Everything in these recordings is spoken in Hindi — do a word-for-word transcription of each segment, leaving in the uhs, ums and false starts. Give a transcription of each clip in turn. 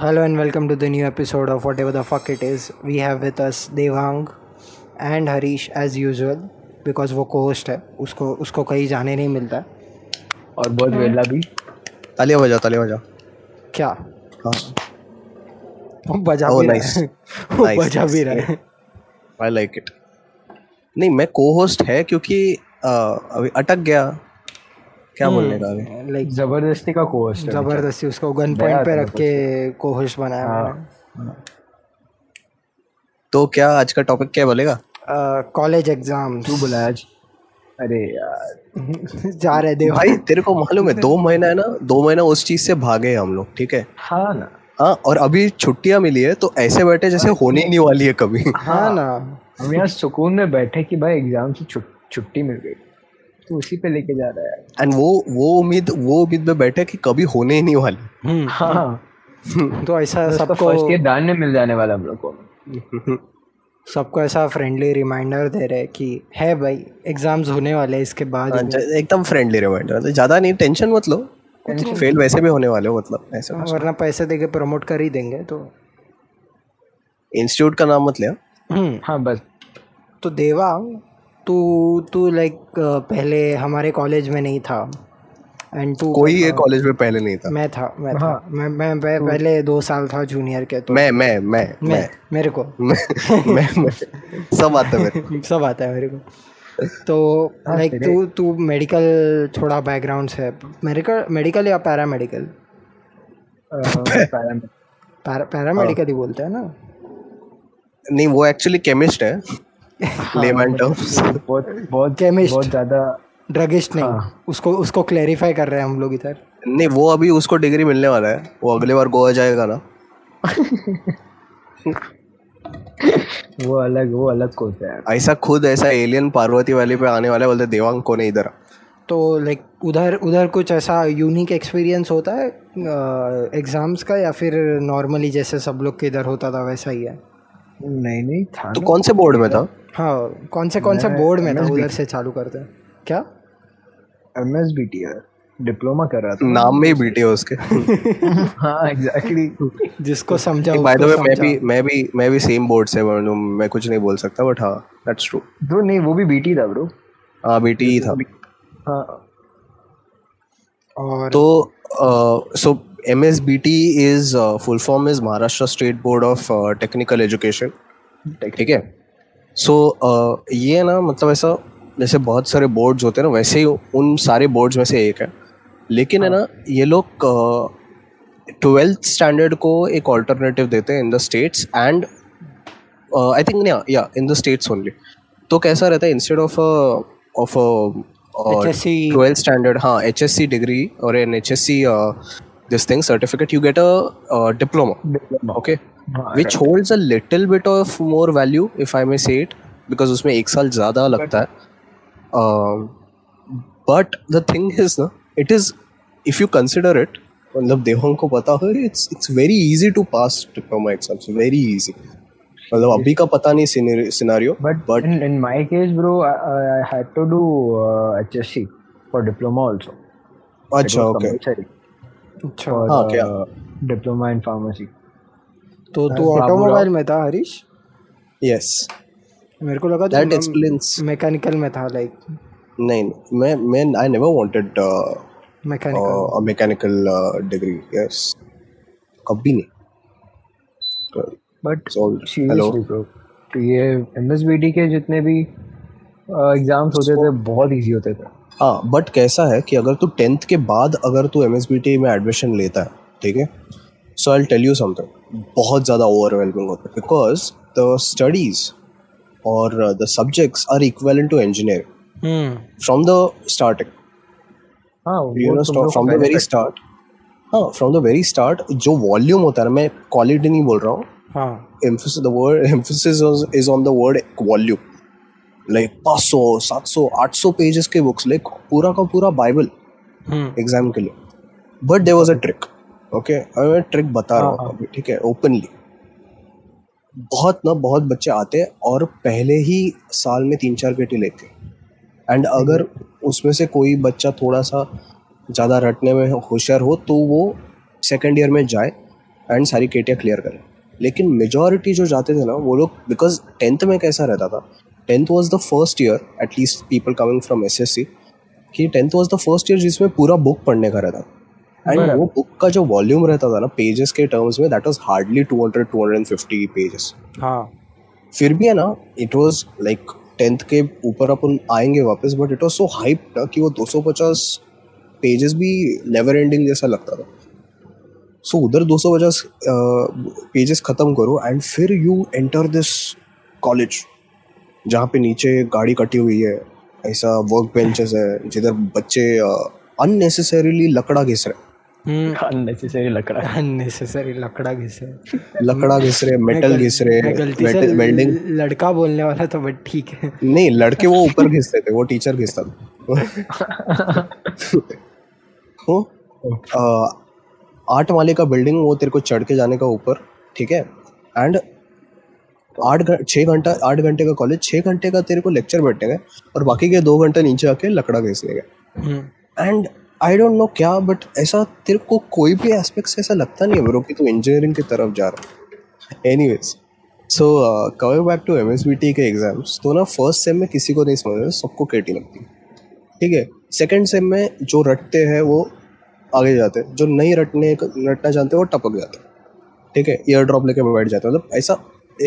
Hello and welcome to the new episode of Whatever the Fuck It Is. We have with us Devang and Harish as usual because वो co-host है, उसको उसको कहीं जाने नहीं मिलता और बहुत वेला भी। तालियां बजाओ, तालियां बजाओ। क्या? हाँ। वो बजा भी रहा है। वो बजा भी रहा है। I like it। नहीं, मैं co-host है क्योंकि अभी अटक गया। क्या बोलने का अभी लाइक जबरदस्ती का कोहोस्ट जबरदस्ती उसको गन पॉइंट पे रख के कोहोस्ट बनाया मैंने। तो क्या आज का टॉपिक क्या बोलेगा? College exams. तू बोला आज? अरे यार जा रहे देव भाई, तेरे को मालूम है दो महीना है ना, दो महीना उस चीज से भागे हम लोग, ठीक है? हाँ ना, हाँ। और अभी छुट्टियां मिली है तो ऐसे बैठे जैसे होने ही नहीं वाली है कभी। हाँ ना, हम यहाँ सुकून में बैठे कि भाई एग्जाम की छुट्टी मिल गई तो उसी पे लेके जा रहा है। एंड वो वो उम्मीद वो उम्मीद में बैठा कि कभी होने ही नहीं वाली। हाँ तो ऐसा सबको इसके दाने मिल जाने वाला हम लोग को। सबको ऐसा फ्रेंडली रिमाइंडर दे रहे कि है भाई एग्जाम्स होने वाले हैं, इसके बाद एकदम फ्रेंडली रिमाइंडर। ज़्यादा नहीं, टेंशन मत लो, फेल वैसे भी होने वाले हो, मतलब ऐसा, वरना पैसे दे के प्रमोट कर ही देंगे। तो इंस्टीट्यूट का नाम मत ले। हाँ बस। तो देवा, तू तू लाइक पहले हमारे कॉलेज में नहीं था एंड तू कोई ये कॉलेज में पहले नहीं था। मैं था मैं हाँ, था मैं मैं, मैं पहले दो साल था जूनियर के। तो मैं मैं मैं मैं मेरे को मैं, मैं, मैं, सब आता है सब आता है मेरे को। तो लाइक तू तू मेडिकल थोड़ा बैकग्राउंड है, मेडिकल मेडिकल या पैरामेडिकल? पैरामेडिकल ही बोलते हैं ना? नहीं, वो एक्चुअली केमिस्ट है। लेमन टर्म्स बहुत बहुत केमिस्ट, बहुत ज़्यादा ड्रगिस्ट नहीं। हाँ। उसको उसको क्लैरिफाई कर रहे हैं हम लोग इधर। नहीं, वो अभी उसको डिग्री मिलने वाला है, वो अगले बार गोवा जाएगा ना। वो अलग वो अलग कोर्स है ऐसा, खुद ऐसा एलियन पार्वती वाले पे आने वाला है, बोलते देवांग को नहीं इधर। तो लाइक उधर उधर कुछ ऐसा यूनिक एक्सपीरियंस होता है एग्ज़ाम्स का या फिर नॉर्मली जैसे सब लोग के इधर होता था वैसा ही है? नहीं नहीं था। तो कौन से बोर्ड में था? हाँ, कौन से कौन से बोर्ड में था? उधर से चालू करते हैं क्या? M S B T R diploma कर रहा था, नाम में ही बी टी हो उसके। हाँ एग्जैक्टली, जिसको समझा। बाय द वे मैं भी मैं भी मैं भी सेम बोर्ड से, मैं कुछ नहीं बोल सकता बट हाँ दैट्स ट्रू। तो नहीं, वो भी बी टी था ब्रो। हाँ बी टी ही था। हाँ। और तो सो M S B T is uh, full form is Maharashtra State Board of uh, Technical Education, ठीक है? सो so, uh, ये ना मतलब ऐसा जैसे बहुत सारे बोर्ड्स होते हैं ना, वैसे ही उन सारे बोर्ड्स में से एक है। लेकिन है ना, ये लोग ट्वेल्थ स्टैंडर्ड को एक ऑल्टरनेटिव देते हैं in the States and I think या इन द स्टेट्स ओनली। तो कैसा रहता है, instead of of twelfth standard, हाँ एच एस सी डिग्री और an H S C this thing certificate, you get a uh, diploma, diploma okay ah, which right. holds a little bit of more value if I may say it because usme ek saal zyada lagta hai um uh, but the thing is na, it is if you consider it matlab devon ko pata hai, it's it's very easy to pass diploma exams, very easy matlab abhi ka pata nahi scenario but, but in, in my case bro I, I had to do uh, H S C for diploma also. Acha okay compulsory. Diploma in pharmacy. तो तू ऑटोमोबाइल में था हरीश? यस। मेरे को लगा दैट एक्सप्लेन्स। मैकेनिकल में था लाइक? नहीं, मैं मैं I never wanted mechanical mechanical degree. Yes, कभी नहीं। बट सीरियसली ब्रो, तो ये एमएसबीटी के जितने भी एग्जाम्स होते थे बहुत ईजी होते थे। हाँ बट कैसा है कि अगर तू टेंथ के बाद अगर तू एम एस बी टी में एडमिशन लेता है, ठीक है, so I will tell you something, बहुत ज़्यादा ओवरवेलमिंग होता है बिकॉज द स्टडीज़ और the subjects are equivalent to engineering from the starting, you know, from the very start. हाँ फ्रॉम द वेरी स्टार्ट जो वॉल्यूम होता है, मैं क्वालिटी नहीं बोल रहा हूँ, हाँ emphasis, the word emphasis is on the word volume. Like पाँच सौ सात सौ आठ सौ पेजेस के बुक्स, लाइक पूरा का पूरा बाइबल एग्जाम के लिए। But there was a trick, okay I मैं ट्रिक बता रहा हूँ अभी, ठीक है, ओपनली। बहुत ना बहुत बच्चे आते हैं और पहले ही साल में तीन चार पेटी लेते हैं एंड अगर उसमें से कोई बच्चा थोड़ा सा ज़्यादा रटने में होशियार हो तो वो सेकेंड ईयर में जाए एंड सारी केटियाँ क्लियर करें। लेकिन मेजॉरिटी जो जाते थे ना वो लोग, बिकॉज टेंथ में कैसा रहता था, tenth was the first year at least people coming from SSC, कि tenth was the first year जिसमें पूरा बुक पढ़ने का रहता था। एंड वो बुक का जो वॉल्यूम रहता था ना पेजेस के टर्म्स में, that was hardly two hundred two fifty pages. हाँ, फिर भी है ना, इट वॉज लाइक टेंथ के ऊपर अपन आएंगे वापस, but it was so hype ना कि वो दो सौ पचास पेजेस भी नेवर एंडिंग जैसा लगता था। सो उधर दो सौ पचास पेजेस ख़त्म करो एंड फिर यू एंटर दिस कॉलेज जहाँ पे नीचे गाड़ी कटी हुई है, ऐसा वर्क बेंचेस है जिधर बच्चे अननेसेसरीली लकड़ा घिस रहे अननेसेसरी लकड़ा अननेसेसरी लकड़ा घिस रहे लकड़ा घिस रहे मेटल घिस रहे वेल्डिंग। लड़का बोलने वाला तो बट ठीक है, नहीं लड़के वो ऊपर घिसते थे, वो टीचर घिसता था। वो आठ माले का बिल्डिंग, वो तेरे को चढ़ के जाने का ऊपर, ठीक है। एंड आठ छः घंटा आठ घंटे का कॉलेज, छः घंटे का तेरे को लेक्चर बैठने गए और बाकी के दो घंटे नीचे आके लकड़ा घिसने गए। एंड आई डोंट नो क्या, बट ऐसा तेरे को कोई भी एस्पेक्ट से ऐसा लगता नहीं है ब्रो कि तू इंजीनियरिंग की तरफ जा रहा है। Anyways, so coming back to MSBT के एग्जाम्स, तो ना फर्स्ट सेम में किसी को नहीं समझ, सबको केटी लगती, ठीक है। सेकेंड सेम में जो रटते हैं वो आगे जाते, जो नहीं रटने रटना जानते वो टपक जाते, ठीक है, ईयर ड्रॉप लेके बैठ जाते। मतलब ऐसा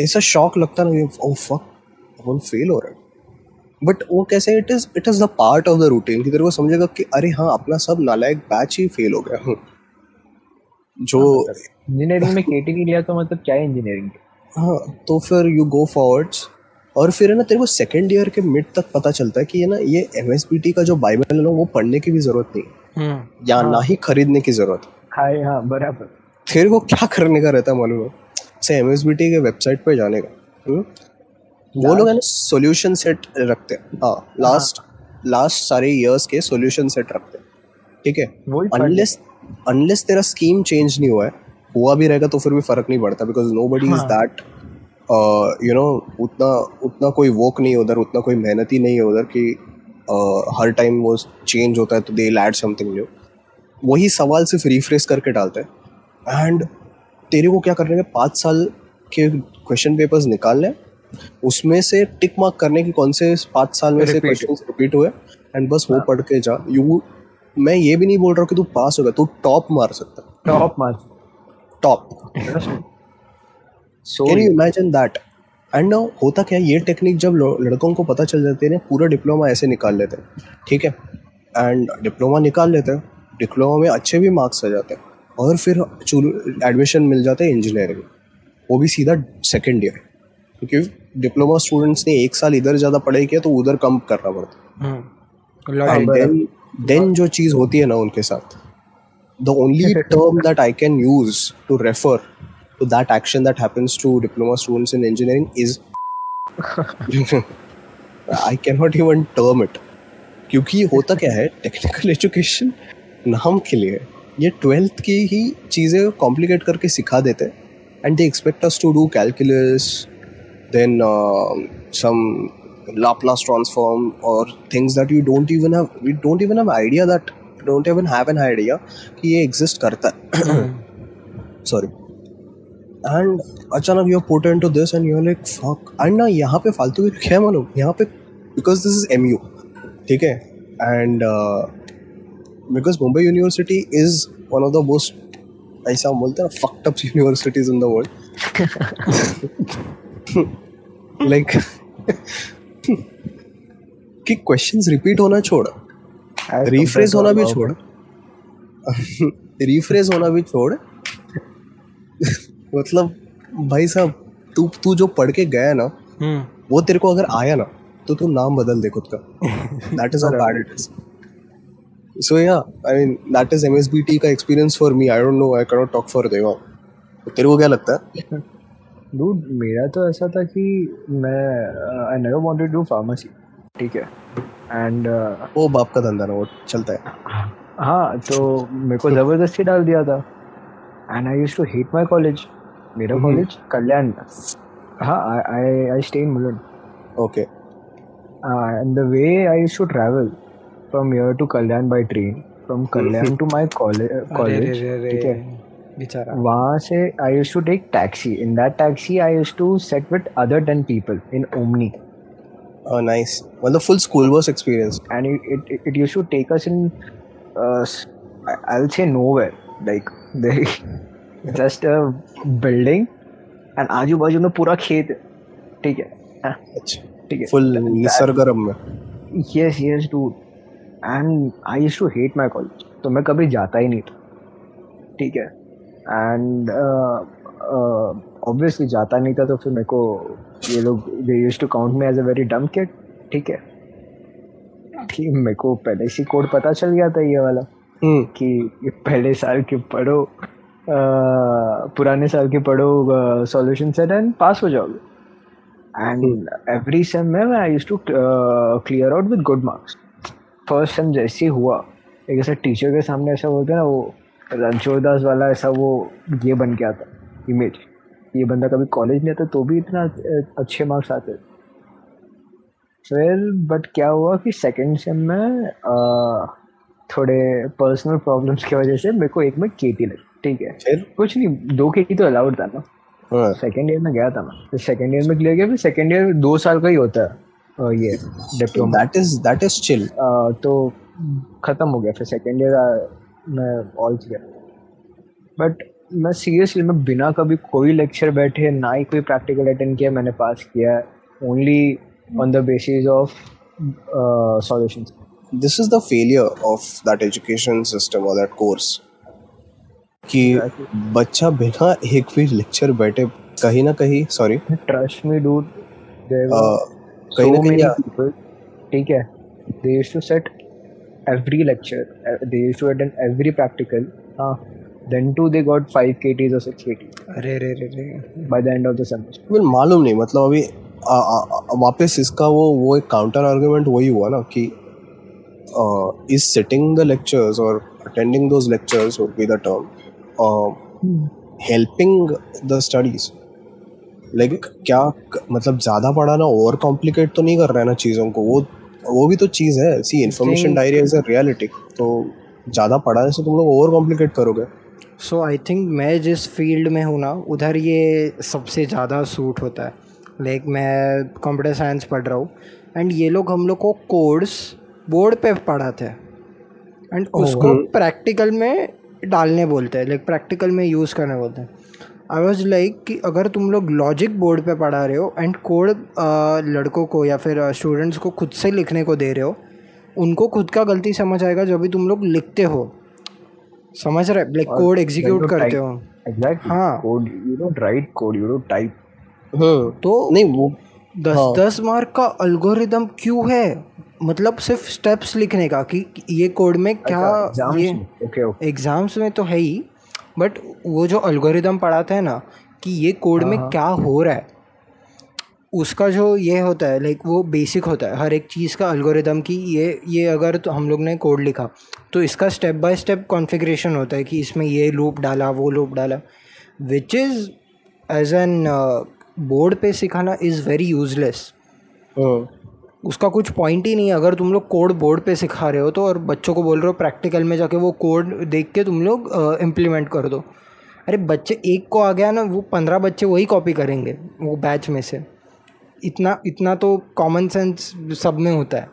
ऐसा शॉक लगता ना, ओह फक अपन फेल हो रहा है, बट वो कैसे, it is it is the part of the routine कि तेरे को समझेगा कि अरे हाँ अपना सब नालायक बैच ही फेल हो गया। जो इंजीनियरिंग में केटी नहीं लिया तो मतलब क्या है इंजीनियरिंग। हाँ, तो फिर यू गो फॉरवर्ड्स और फिर है ना तेरे को सेकेंड ईयर के मिड तक पता चलता है कि है ना ये एमएसबीटी का जो बाइबल है ना वो पढ़ने की भी ज़रूरत नहीं है या ना ही खरीदने की ज़रूरत है। हाँ बराबर, तेरे को क्या करने का रहता है मालूम है, से एमएसबीटी के वेबसाइट पर जाने का, वो लोग है ना सोल्यूशन सेट रखते हैं। हाँ, लास्ट लास्ट सारे ईयर्स के सोल्यूशन सेट रखते हैं, ठीक है। अनलेस अनलेस तेरा स्कीम चेंज नहीं हुआ है, हुआ भी रहेगा तो फिर भी फ़र्क नहीं पड़ता, because nobody is that you know, उतना उतना कोई वोक नहीं है उधर, उतना कोई मेहनती नहीं है उधर कि uh, हर टाइम वो चेंज होता है तो दे ऐड समथिंग न्यू, वही सवाल सिर्फ रिफ्रेश करके डालते हैं। एंड तेरे को क्या करने के, पाँच साल के क्वेश्चन पेपर्स निकालने हैं, उसमें से टिक मार्क करने की कौन से पाँच साल में से क्वेश्चंस रिपीट हुए, एंड बस वो पढ़ के जा। यू मैं ये भी नहीं बोल रहा हूँ कि तू पास होगा, तू टॉप मार सकता, टॉप मार top. So can you imagine that. And होता क्या, ये टेक्निक जब लड़कों को पता चल जाती है ना, पूरा डिप्लोमा ऐसे निकाल लेते हैं, ठीक है। एंड डिप्लोमा निकाल लेते हैं, डिप्लोमा में अच्छे भी मार्क्स आ जाते हैं और फिर एडमिशन मिल जाता है इंजीनियरिंग, वो भी सीधा सेकेंड ईयर, क्योंकि डिप्लोमा स्टूडेंट्स ने एक साल इधर ज़्यादा पढ़ाई किया तो उधर कम करना पड़ता है। देन जो चीज़ होती है ना उनके साथ, the only term that I can use to refer to that action that happens to diploma students in engineering is, I can not even term it, क्योंकि होता क्या है, टेक्निकल एजुकेशन नाम के लिए ये ट्वेल्थ की ही चीज़ें कॉम्प्लिकेट करके सिखा देते हैं। And they expect us to do calculus, then uh, some Laplace transform or things that you don't even have, we don't even have idea that, don't even have an idea कि ये exist करता है, sorry, and अचानक you are put into this and you are like fuck, and ना यहाँ पे फालतू की क्या मालूम, यहाँ पे because this is M U, ठीक है, and uh, because Mumbai University is one of the most, ऐसा बोलते हैं ना, fucked up universities in the world. Like कि क्वेश्चंस रिपीट होना छोड़ा, रिफ्रेश होना भी छोड़ा, रिफ्रेश होना भी छोड़, मतलब भाई साहब तू तू जो पढ़ के गया ना वो तेरे को अगर आया ना तो तू नाम बदल दे खुद का, that is how bad it is. So या I mean that is MSBT का experience for me. I don't know, I can not talk for Deva. तेरे को क्या लगता है? डूड मेरा तो ऐसा था कि मैं I never wanted to do pharmacy, ठीक है, एंड वो बाप का धंधा ना वो चलता है। हाँ, तो मेरे को ज़बरदस्ती डाल दिया था and I used to hate my college. मेरा कॉलेज कल्याण, हाँ, I I stay in Mulund, okay, and the way I used to travel from here to Kalyan by train, from Kalyan to my college college, ठीक है, बेचारा। वहाँ से I used to take taxi, in that taxi I used to set with other ten people in Omni. Oh nice, मतलब full school bus experience. And it it, it used to take us in uh, I'll say nowhere, like they just a building and आजू बाजू में पूरा खेत, ठीक है? हाँ, ठीक है, full निसर्गरम में। Yes yes dude, and I used to hate my college, तो मैं कभी जाता ही नहीं था, ठीक है? And uh, uh, ऑब्वियसली जाता नहीं था, तो फिर मेरे को ये लोग they used to count me as a very dumb kid, ठीक है? ठीक, मेरे को पहले से कोड पता चल गया था ये वाला कि ये पहले साल के पढ़ो, पुराने साल के पढ़ो सॉल्यूशन सेट एंड पास हो जाओगे। एंड एवरी सेम में I used to clear out with good marks. First sem जैसे हुआ, एक ऐसा टीचर के सामने ऐसा बोलते ना, वो रणछोड़ दास वाला ऐसा वो ये बन गया था इमेज, ये बंदा कभी कॉलेज नहीं आता तो भी इतना अच्छे मार्क्स आते फिर। बट क्या हुआ कि सेकेंड सेम में आ, थोड़े पर्सनल प्रॉब्लम्स की वजह से मेरे को एक में केटी लगी, ठीक है? फिर कुछ नहीं, दो केटी तो अलाउड था ना। सेकेंड ईयर में गया था मैं, फिर सेकेंड ईयर में क्लियर किया। फिर सेकेंड ईयर दो साल का ही होता है ये diploma, that is that is chill, तो ख़त्म हो गया। फिर सेकेंड ईयर में ऑल गया, बट मैं सीरियसली मैं बिना कभी कोई लेक्चर बैठे, ना ही कोई प्रैक्टिकल अटेंड किया, मैंने पास किया only on the basis of solutions. This is the failure of that education system और दैट कोर्स, कि बच्चा बिना एक भी लेक्चर बैठे कहीं ना कहीं, सॉरी ट्रस्ट मी डूड, कहीं ना कहीं, ठीक है? They used to set every lecture, they used to attend every practical. हाँ, then two they got five K Ts or six K Ts अरे रे रे रे by the end of the semester। मुझे मालूम नहीं, मतलब अभी आ, आ, आ, वापस इसका वो वो एक काउंटर आर्गुमेंट वही हुआ ना कि is sitting the lectures or attending those lectures would be the term uh, hmm. helping the studies, like क्या मतलब ज़्यादा पढ़ाना ओवर कॉम्प्लिकेट तो नहीं कर रहा है ना चीज़ों को? वो वो भी तो चीज़ है, see information diarrhea is a reality, तो ज़्यादा पढ़ाने से तुम लोग ओवर कॉम्प्लिकेट करोगे। सो आई थिंक मैं जिस फील्ड में हूँ ना, उधर ये सबसे ज़्यादा सूट होता है। लाइक मैं कंप्यूटर साइंस पढ़ रहा हूँ एंड ये लोग हम लोग को कोड्स बोर्ड पे पढ़ाते हैं एंड उसको प्रैक्टिकल में डालने बोलते हैं, लाइक प्रैक्टिकल में यूज़ करने बोलते हैं। आई वाज लाइक कि अगर तुम लोग लॉजिक बोर्ड पे पढ़ा रहे हो एंड कोड लड़कों को या फिर स्टूडेंट्स को खुद से लिखने को दे रहे हो, उनको खुद का गलती समझ आएगा जब भी तुम लोग लिखते हो, समझ रहे? लाइक कोड एग्जीक्यूट करते हो। एग्जैक्टली, हाँ, code you don't write code, you don't type. हां, तो नहीं वो दस दस मार्क का एल्गोरिदम क्यों है? मतलब सिर्फ स्टेप्स लिखने का कि ये कोड में क्या, ये एग्जाम्स में तो है ही, बट वो जो एल्गोरिदम पढ़ाते हैं ना कि ये कोड में क्या हो रहा है, उसका जो ये होता है लाइक वो बेसिक होता है हर एक चीज़ का एल्गोरिदम की। ये ये अगर तो हम लोग ने कोड लिखा तो इसका स्टेप बाय स्टेप कॉन्फ़िगरेशन होता है कि इसमें ये लूप डाला, वो लूप डाला, which is as an board पे सिखाना इज़ वेरी यूजलेस। उसका कुछ पॉइंट ही नहीं है अगर तुम लोग कोड बोर्ड पे सिखा रहे हो तो, और बच्चों को बोल रहे हो प्रैक्टिकल में जाके वो कोड देख के तुम लोग इम्प्लीमेंट uh, कर दो। अरे बच्चे एक को आ गया ना, वो पंद्रह बच्चे वही कॉपी करेंगे वो बैच में से। इतना इतना तो कॉमन सेंस सब में होता है।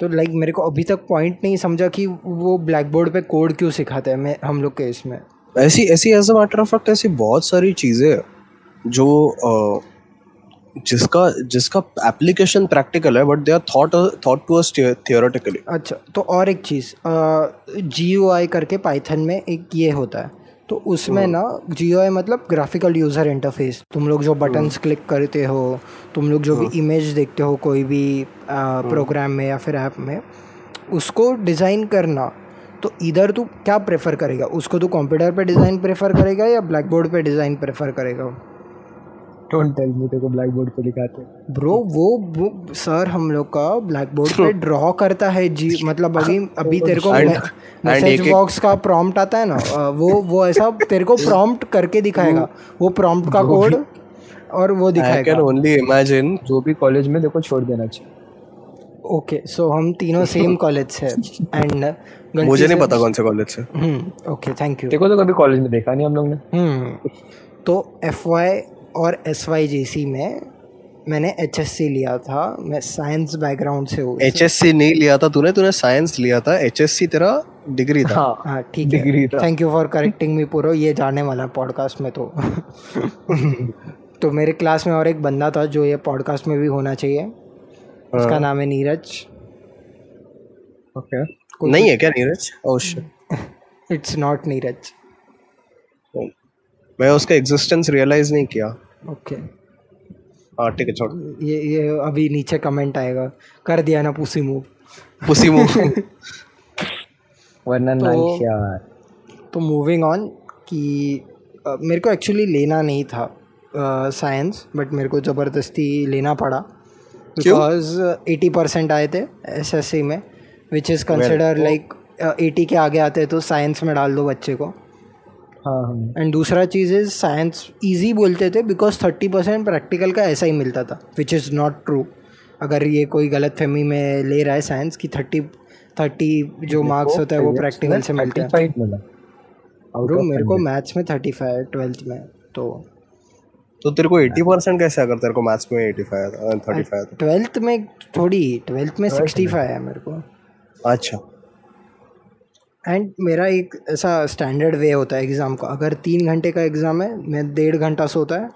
तो लाइक मेरे को अभी तक पॉइंट नहीं समझा कि वो ब्लैक बोर्ड पे कोड क्यों सिखाते हैं। मैं हम लोग के इसमें ऐसी ऐसी as a matter of fact ऐसी बहुत सारी चीज़ें जो जिसका जिसका एप्लीकेशन प्रैक्टिकल है but they are thought thought to us theoretically. अच्छा, तो और एक चीज़ जीयूआई करके पाइथन में एक ये होता है, तो उसमें ना जीयूआई मतलब ग्राफिकल यूज़र इंटरफेस, तुम लोग जो बटन्स क्लिक करते हो, तुम लोग जो भी इमेज देखते हो कोई भी प्रोग्राम में या फिर ऐप में, उसको डिज़ाइन करना। तो इधर तू क्या प्रेफर करेगा, उसको तू कंप्यूटर पे डिज़ाइन प्रेफर करेगा या ब्लैक बोर्ड पे डिज़ाइन प्रेफर करेगा? डोंट टेल मी तेरे को ब्लैक बोर्ड पे दिखाते ब्रो, वो सर हम लोग का ब्लैक बोर्ड पे ड्रॉ करता है जी। मतलब अभी अभी तेरे को मैसेज बॉक्स का प्रॉम्प्ट आता है ना, वो वो ऐसा तेरे को प्रॉम्प्ट करके दिखाएगा, वो प्रॉम्प्ट का कोड और वो दिखाएगा। I can only imagine, जो भी कॉलेज में देखो छोड़ देना चाहिए। ओके, सो हम तीनों सेम कॉलेज से एंड मुझे नहीं पता कौन से कॉलेज से। Okay thank you. देखो तो कभी कॉलेज में देखा नहीं हम लोग ने। तो एफ वाई और एस वाई जे सी में मैंने एच एस सी लिया था, मैं साइंस बैकग्राउंड से हूँ। एच एस सी नहीं लिया था तूने, तूने साइंस लिया था। एच एस सी तेरा डिग्री था। हाँ हाँ ठीक है, thank you for correcting me. पूरा ये जाने वाला पॉडकास्ट में तो तो मेरे क्लास में और एक बंदा था जो ये पॉडकास्ट में भी होना चाहिए, उसका नाम है नीरज। Okay okay. नहीं है क्या Neeraj? Oh it's not Neeraj. मैं उसका एग्जिस्टेंस रियलाइज नहीं किया। Okay okay. हाँ ठीक है छोड़, ये ये अभी नीचे कमेंट आएगा, कर दिया ना पुसी मुंह पुसी मुंह वरना नहीं यार। तो मूविंग ऑन कि uh, मेरे को एक्चुअली लेना नहीं था साइंस, uh, बट मेरे को ज़बरदस्ती लेना पड़ा बिकॉज एटी परसेंट आए थे एस एस सी में, which is consider like eighty के आगे आते हैं तो साइंस में डाल दो बच्चे को। हाँ। एंड दूसरा चीज़ इज साइंस ईजी बोलते थे बिकॉज थर्टी परसेंट प्रैक्टिकल का ऐसा ही मिलता था, विच इज़ नॉट ट्रू। अगर ये कोई गलत फहमी में ले रहा है साइंस की थर्टी थर्टी जो मार्क्स होता है वो प्रैक्टिकल से मिलता है। ब्रो मेरे को मैथ्स में थर्टी फाइव ट्वेल्थ में। तो तो तेरे को एटी परसेंट कैसे अगर तेरे को मैथ्स में eighty five thirty five twelfth में? थोड़ी ट्वेल्थ में सिक्सटी फाइव है मेरे को। अच्छा। एंड मेरा एक ऐसा स्टैंडर्ड वे होता है एग्ज़ाम का, अगर तीन घंटे का एग्ज़ाम है मैं डेढ़ घंटा सोता है,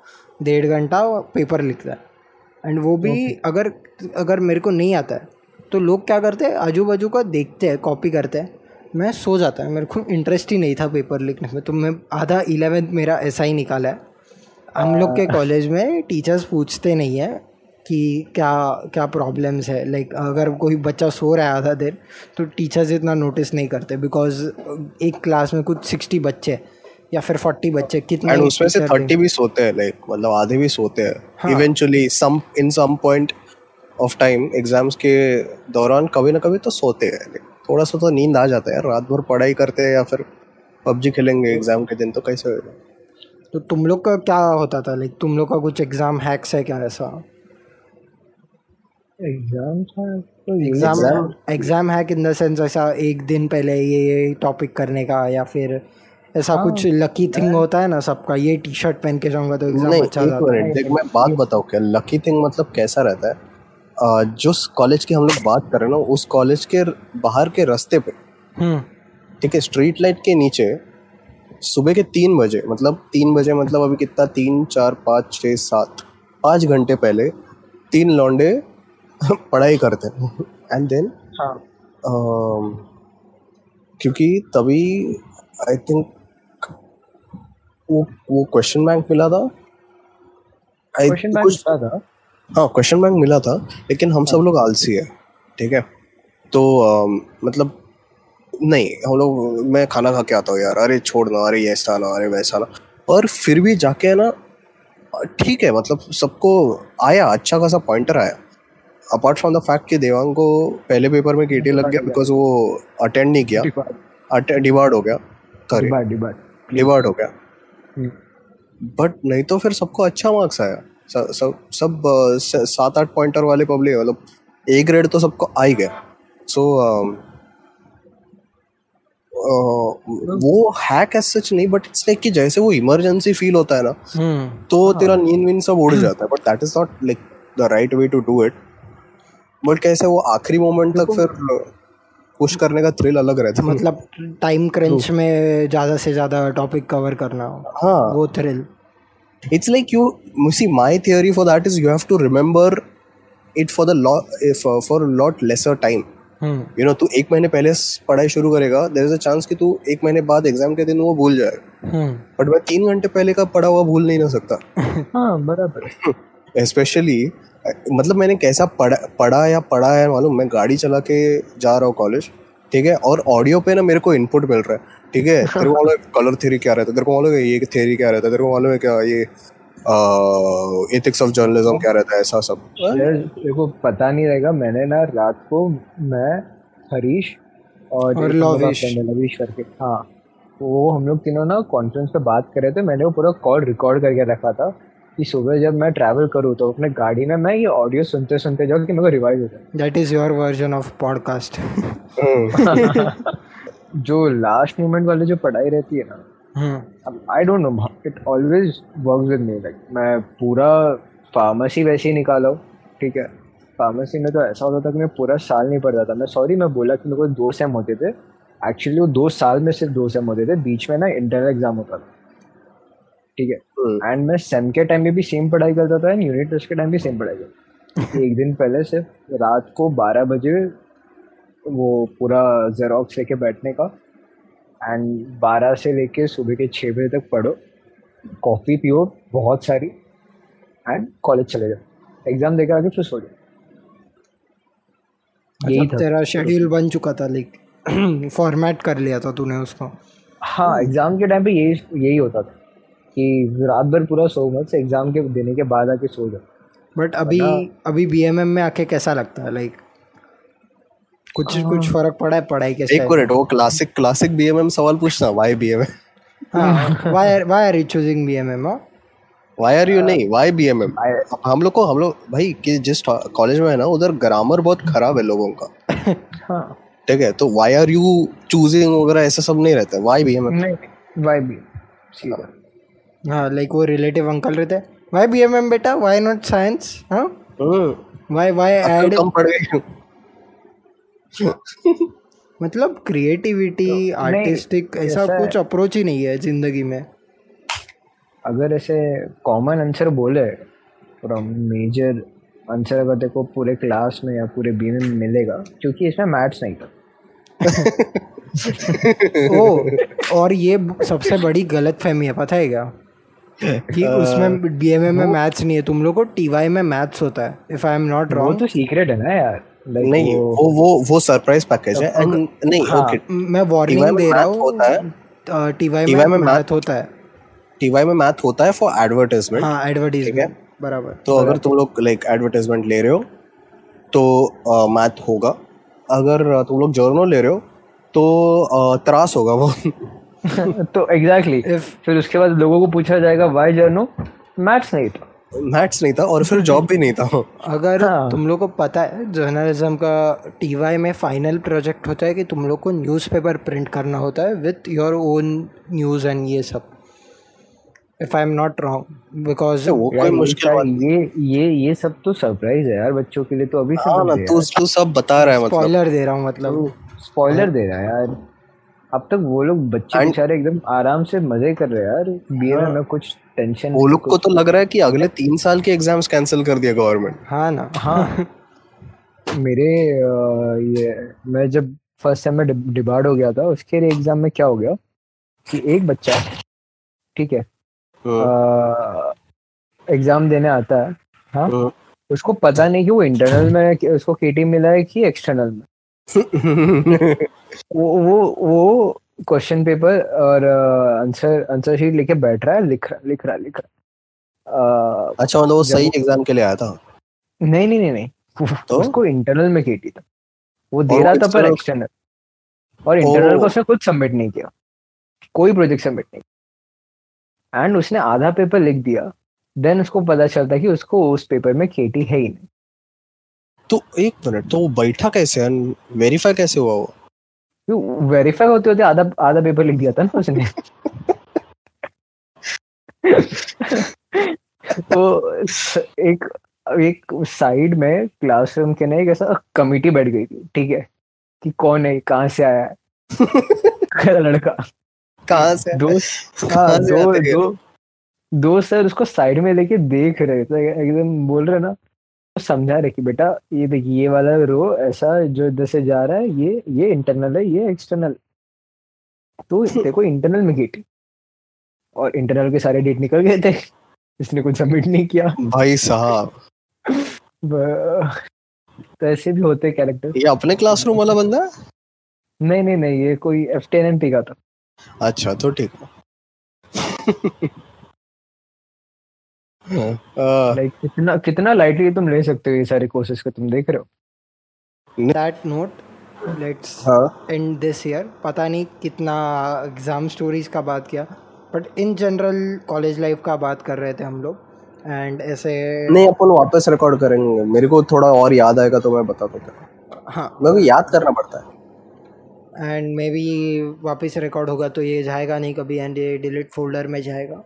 डेढ़ घंटा पेपर लिखता है। एंड वो भी okay. अगर अगर मेरे को नहीं आता है तो लोग क्या करते हैं, आजू बाजू का देखते हैं, कॉपी करते हैं, मैं सो जाता है। मेरे को इंटरेस्ट ही नहीं था पेपर लिखने में, तो मैं आधा इलेवेंथ मेरा ऐसा ही निकाला है। हम लोग के कॉलेज में टीचर्स पूछते नहीं है कि क्या क्या प्रॉब्लम्स है, लाइक अगर कोई बच्चा सो रहा है आधा देर तो टीचर्स इतना नोटिस नहीं करते बिकॉज एक क्लास में कुछ सिक्सटी बच्चे या फिर फोर्टी बच्चे, कितने उसमें से थर्टी भी सोते हैं, लाइक मतलब आधे भी सोते हैं। Eventually some in some point of time exams के दौरान कभी ना कभी तो सोते हैं, थोड़ा सा तो नींद आ जाता है यार। रात भर पढ़ाई करते हैं या फिर पबजी खेलेंगे एग्जाम के दिन, तो कैसे होगा? तो तुम लोग का क्या होता था, लाइक तुम लोग का कुछ एग्जाम हैक्स है क्या ऐसा? एग्जाम था तो exam exam hack in the sense ऐसा एक दिन पहले ये ये टॉपिक करने का या फिर ऐसा आ, कुछ लकी थिंग होता है ना सबका, ये टी शर्ट पहन के जाऊंगा तो एग्जाम अच्छा जाता है। देख मैं बात बताऊँ क्या लकी थिंग मतलब कैसा रहता है। आ, जो कॉलेज की हम लोग बात कर रहे हैं ना, उस कॉलेज के बाहर के रास्ते पे ठीक है स्ट्रीट लाइट के नीचे सुबह के तीन बजे मतलब तीन बजे मतलब अभी कितना तीन चार पाँच छः सात पाँच घंटे पहले तीन लौंडे पढ़ाई करते हैं। एंड देन हाँ क्योंकि तभी आई थिंक वो वो क्वेश्चन बैंक मिला था। क्वेश्चन बैंक मिला था हाँ क्वेश्चन बैंक मिला था लेकिन हम सब लोग आलसी है ठीक है। तो uh, मतलब नहीं हम लोग मैं खाना खा के आता हूँ यार, अरे छोड़ना, अरे ऐसा ना, अरे वैसा ना, और फिर भी जाके है ना ठीक है मतलब सबको आया अच्छा खासा पॉइंटर आया। अपार्ट फ्रॉम द फैक्ट कि देवांग को पहले पेपर में केटी लग गया बिकॉज वो अटेंड नहीं किया, डिवार्ड हो गया सॉरी डिवार्ड हो गया, बट नहीं तो फिर सबको अच्छा मार्क्स आया। सब सब सात आठ पॉइंटर वाले पब्लिक मतलब ए ग्रेड तो सबको आ ही गया। सो वो हैक एज सच नहीं बट इट्स लाइक कि जैसे वो इमरजेंसी फील होता है ना तो तेरा नींद वींद सब उड़ जाता है, but that is not like the right way to do it. But कैसे वो आखिरी मोमेंट तक फिर पुश करने का थ्रिल अलग रहता है, मतलब टाइम क्रंच में ज़्यादा से ज़्यादा टॉपिक कवर करना हो हाँ वो thrill. It's like you see my theory for that is you have to remember it for the lot for lot lesser time. You know तू एक महीने पहले पढ़ाई शुरू करेगा, देयर इज अ चांस कि तू एक महीने बाद एग्जाम के दिन वो भूल जाएगा, बट मैं तीन घंटे पहले का पढ़ा हुआ भूल नहीं ना सकता। हाँ बराबर। स्पेशली मतलब मैंने कैसा पढ़ा पढ़ा या पढ़ा है मालूम, मैं गाड़ी चला के जा रहा हूँ कॉलेज ठीक है, और ऑडियो पे ना मेरे को इनपुट मिल रहा है ठीक है। तेरे को मालूम है कलर थ्योरी क्या रहता है, तेरे को मालूम है ये थ्योरी क्या रहता है, तेरे को मालूम है क्या ये एथिक्स ऑफ जर्नलिज्म क्या रहता है, ऐसा सब तेरे को पता नहीं रहेगा। मैंने ना रात को मैं हरीश और लवीश करके हाँ वो हम लोग तीनों ना कॉन्फ्रेंस पे बात कर रहे थे, मैंने वो पूरा कॉल रिकॉर्ड करके रखा था कि सुबह जब मैं ट्रैवल करूँ तो अपने गाड़ी में मैं ये ऑडियो सुनते सुनते जाऊँ कि मेरे को रिवाइज हो जाए. That is your version of podcast. जो लास्ट मोमेंट वाले जो पढ़ाई रहती है ना, I don't know, it always works with me. Like मैं पूरा फार्मेसी वैसे ही निकाला हूँ, ठीक है. फार्मेसी में तो ऐसा होता था कि मैं पूरा साल नहीं पढ़ता था. मैं सॉरी मैं बोला कि मेरे को दो सेम होते थे, एक्चुअली वो दो साल में सिर्फ दो सेम होते थे, बीच में ना इंटरनल एग्जाम होता था, ठीक है. एंड मैं सेम के टाइम में भी सेम पढ़ाई करता था एंड यूनिट टेस्ट के टाइम भी सेम पढ़ाई करता था. एक दिन पहले सिर्फ रात को बारह बजे वो पूरा जेरोक्स लेके बैठने का, एंड बारह से लेके सुबह के छः बजे तक पढ़ो, कॉफ़ी पियो बहुत सारी, एंड कॉलेज चले जाओ, एग्ज़ाम देकर आके फिर सो जाओ. यही तेरा शेड्यूल बन चुका था, लेकिन फॉर्मेट कर लिया था तूने उसको. हाँ, एग्ज़ाम के टाइम पे यही यही होता था कि रात भर पूरा सो मत, से एग्ज़ाम के देने के बाद आके सो जाओ. बट अभी अभी बीएमएम में आके कैसा लगता है? लाइक कुछ कुछ फर्क पड़ा है पढ़ाई के? एक मिनट, वो क्लासिक क्लासिक बीएमएम सवाल पूछना, why BMM, why why are you choosing BMM, why are you, नहीं व्हाई बीएमएम. हम लोग को हम लोग भाई कि जिस कॉलेज में है ना, उधर ग्रामर बहुत खराब है लोगों का, ठीक है. तो व्हाई आर यू चूजिंग वगैरह ऐसा सब नहीं रहता, व्हाई बीएमएम, नहीं व्हाई बीएमएम. हाँ, लाइक वो रिलेटिव अंकल रहते हैं, व्हाई बीएमएम बेटा, व्हाई नॉट साइंस, हां व्हाई व्हाई ऐड कम पड़ गई. मतलब क्रिएटिविटी, आर्टिस्टिक ऐसा कुछ अप्रोच ही नहीं है जिंदगी में. अगर ऐसे कॉमन आंसर बोले फ्रॉम मेजर आंसर, अगर देखो पूरे क्लास में या पूरे बी में मिलेगा, क्योंकि इसमें मैथ्स नहीं था. ओ, और ये सबसे बड़ी गलत फहमी है, पता है क्या, कि उसमें बीएमए में मैथ्स नहीं है, तुम लोग को टीवाई में मैथ्स होता है, if I am not wrong. तो सीक्रेट है ना यार. नहीं, वो वो वो सरप्राइज पैकेज है. एंड नहीं, ओके मैं वार्निंग दे रहा हूं, टीवाई में मैथ होता है, टीवाई में मैथ होता है फॉर एडवर्टाइजमेंट. हां, एडवर्टाइजमेंट बराबर. तो अगर तुम लोग लाइक एडवर्टाइजमेंट ले रहे हो तो मैथ होगा, अगर तुम लोग जर्नल ले रहे हो तो त्रास होगा वो. तो एग्जैक्टली, फिर उसके बाद लोगों को पूछा जाएगा व्हाई जर्नो, मैथ्स नहीं था, मैथ्स नहीं था, और फिर जॉब भी नहीं था. अगर हाँ. तुम लोग को पता है जर्नलिज्म का टीवाई में फाइनल प्रोजेक्ट होता है कि तुम लोग को न्यूज़पेपर प्रिंट करना होता है with your own news and ये सब, if I am not wrong, because ये ये ये सब तो सरप्राइज है यार बच्चों के लिए. तो अभी तू सब बता रहा है, स्पॉइलर दे रहा हूँ, मतलब स्पॉइलर दे रहा है यार. अब तक वो लोग बच्चे बेचारे एकदम आराम से मजे कर रहे हैं यार, बीएमए में कुछ टेंशन. वो लोग को तो लग रहा है कि अगले तीन साल के एग्जाम्स कैंसिल कर दिया गवर्नमेंट. हाँ ना, हाँ. मेरे ये मैं जब फर्स्ट सेम में डिबार्ड हो गया था, उसके लिए एग्जाम में क्या हो गया कि एक बच्चा, ठीक है, एग्जाम देने आता है, हाँ, उसको पता नहीं कि वो इंटरनल में उसको केटी मिला है कि एक्सटर्नल में. वो वो वो क्वेश्चन पेपर और आंसर आंसर शीट लेके बैठ रहा है, लिख रहा लिख रहा लिख रहा. अच्छा, मतलब वो सही एग्जाम के लिए आया था? नहीं नहीं नहीं नहीं तो? उसको इंटरनल में केटी था, वो दे रहा था पर एक्सटर्नल, और इंटरनल को उसने कुछ सबमिट नहीं किया, कोई प्रोजेक्ट सबमिट नहीं किया, एंड उसने आधा पेपर लिख दिया. देन उसको पता चलता कि उसको उस पेपर में केटी है ही नहीं. तो एक मिनट, तो वो बैठा कैसे है, वेरीफाई कैसे हुआ? वो वेरीफाई होते होते आधा आधा पेपर लिख दिया था ना उसने. तो एक एक साइड में क्लासरूम के ना एक ऐसा कमेटी बैठ गई थी, ठीक है, कि कौन है, कहाँ से आया है लड़का, कहाँ से दो, आ, दो, दो, दो सर उसको साइड में लेके देख रहे थे, एकदम बोल रहे ना, समझा रहे कि बेटा ये देखिए ये वाला रो ऐसा जो इधर से जा रहा है, ये ये इंटरनल है, ये एक्सटर्नल. तो देखो इंटरनल में केटी, और इंटरनल के सारे डेट निकल गए थे, इसने कुछ सबमिट नहीं किया. भाई साहब, तो ऐसे भी होते कैरेक्टर. ये अपने क्लासरूम वाला बंदा? नहीं नहीं नहीं, ये कोई एफ टेन एम पी का था. अच्छा, तो ठीक है. लाइक कितना कितना लाइटली तुम ले सकते हो ये सारे कोर्सेज को, तुम देख रहे हो. That note, let's end this year. पता नहीं कितना एग्ज़ाम स्टोरीज का बात किया, but in general college life का बात कर रहे थे हम लोग. एंड ऐसे नहीं अपन वापस रिकॉर्ड करेंगे, मेरे को थोड़ा और याद आएगा तो मैं बता दूँगा। हाँ, मेरे को याद करना पड़ता है। एंड मे बी वापस रिकॉर्ड होगा तो ये जाएगा नहीं कभी, एंड ये डिलीट फोल्डर में जाएगा।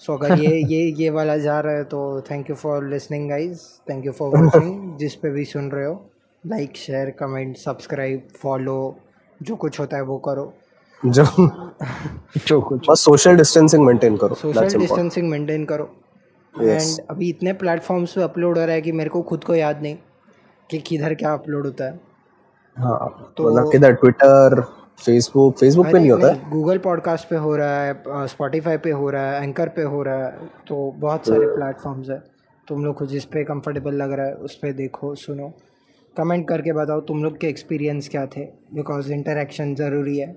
सो so, अगर ये ये ये वाला जा रहा है तो thank you for listening guys, thank you for watching. जिस पे भी सुन रहे हो, like share comment subscribe follow जो कुछ होता है वो करो, जो जो कुछ, बस सोशल डिस्टेंसिंग मेंटेन करो, सोशल डिस्टेंसिंग मेंटेन करो। And yes. अभी इतने प्लेटफॉर्म्स पे अपलोड हो रहा है कि मेरे को खुद को याद नहीं कि किधर क्या अपलोड होता है। हाँ, तो मतलब किधर, ट्विटर, फेसबुक, फेसबुक पे नहीं होता है, गूगल पॉडकास्ट पे हो रहा है, स्पॉटिफाई पे हो रहा है, एंकर पे हो रहा है, तो बहुत सारे प्लेटफॉर्म्स है। तुम लोग को जिस पे कंफर्टेबल लग रहा है उस पे देखो, सुनो, कमेंट करके बताओ तुम लोग के एक्सपीरियंस क्या थे, बिकॉज इंटरेक्शन ज़रूरी है।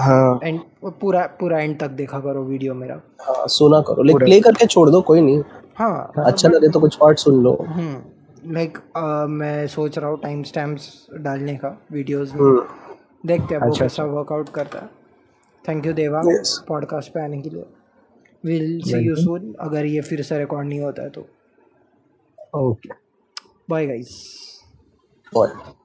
हाँ, एंड पूरा पूरा एंड तक देखा करो वीडियो मेरा। हाँ, सुना करो, लाइक प्ले करके छोड़ दो, कोई नहीं। हाँ, अच्छा लगे तो कुछ पार्ट सुन लो। लाइक like, uh, मैं सोच रहा हूँ टाइम स्टैम्प्स डालने का वीडियोस में, देखते हैं वो कैसा वर्कआउट करता है। थैंक यू देवा पॉडकास्ट पे आने के लिए। विल सी यू सून, अगर ये फिर से रिकॉर्ड नहीं होता है तो। Okay, bye guys, bye.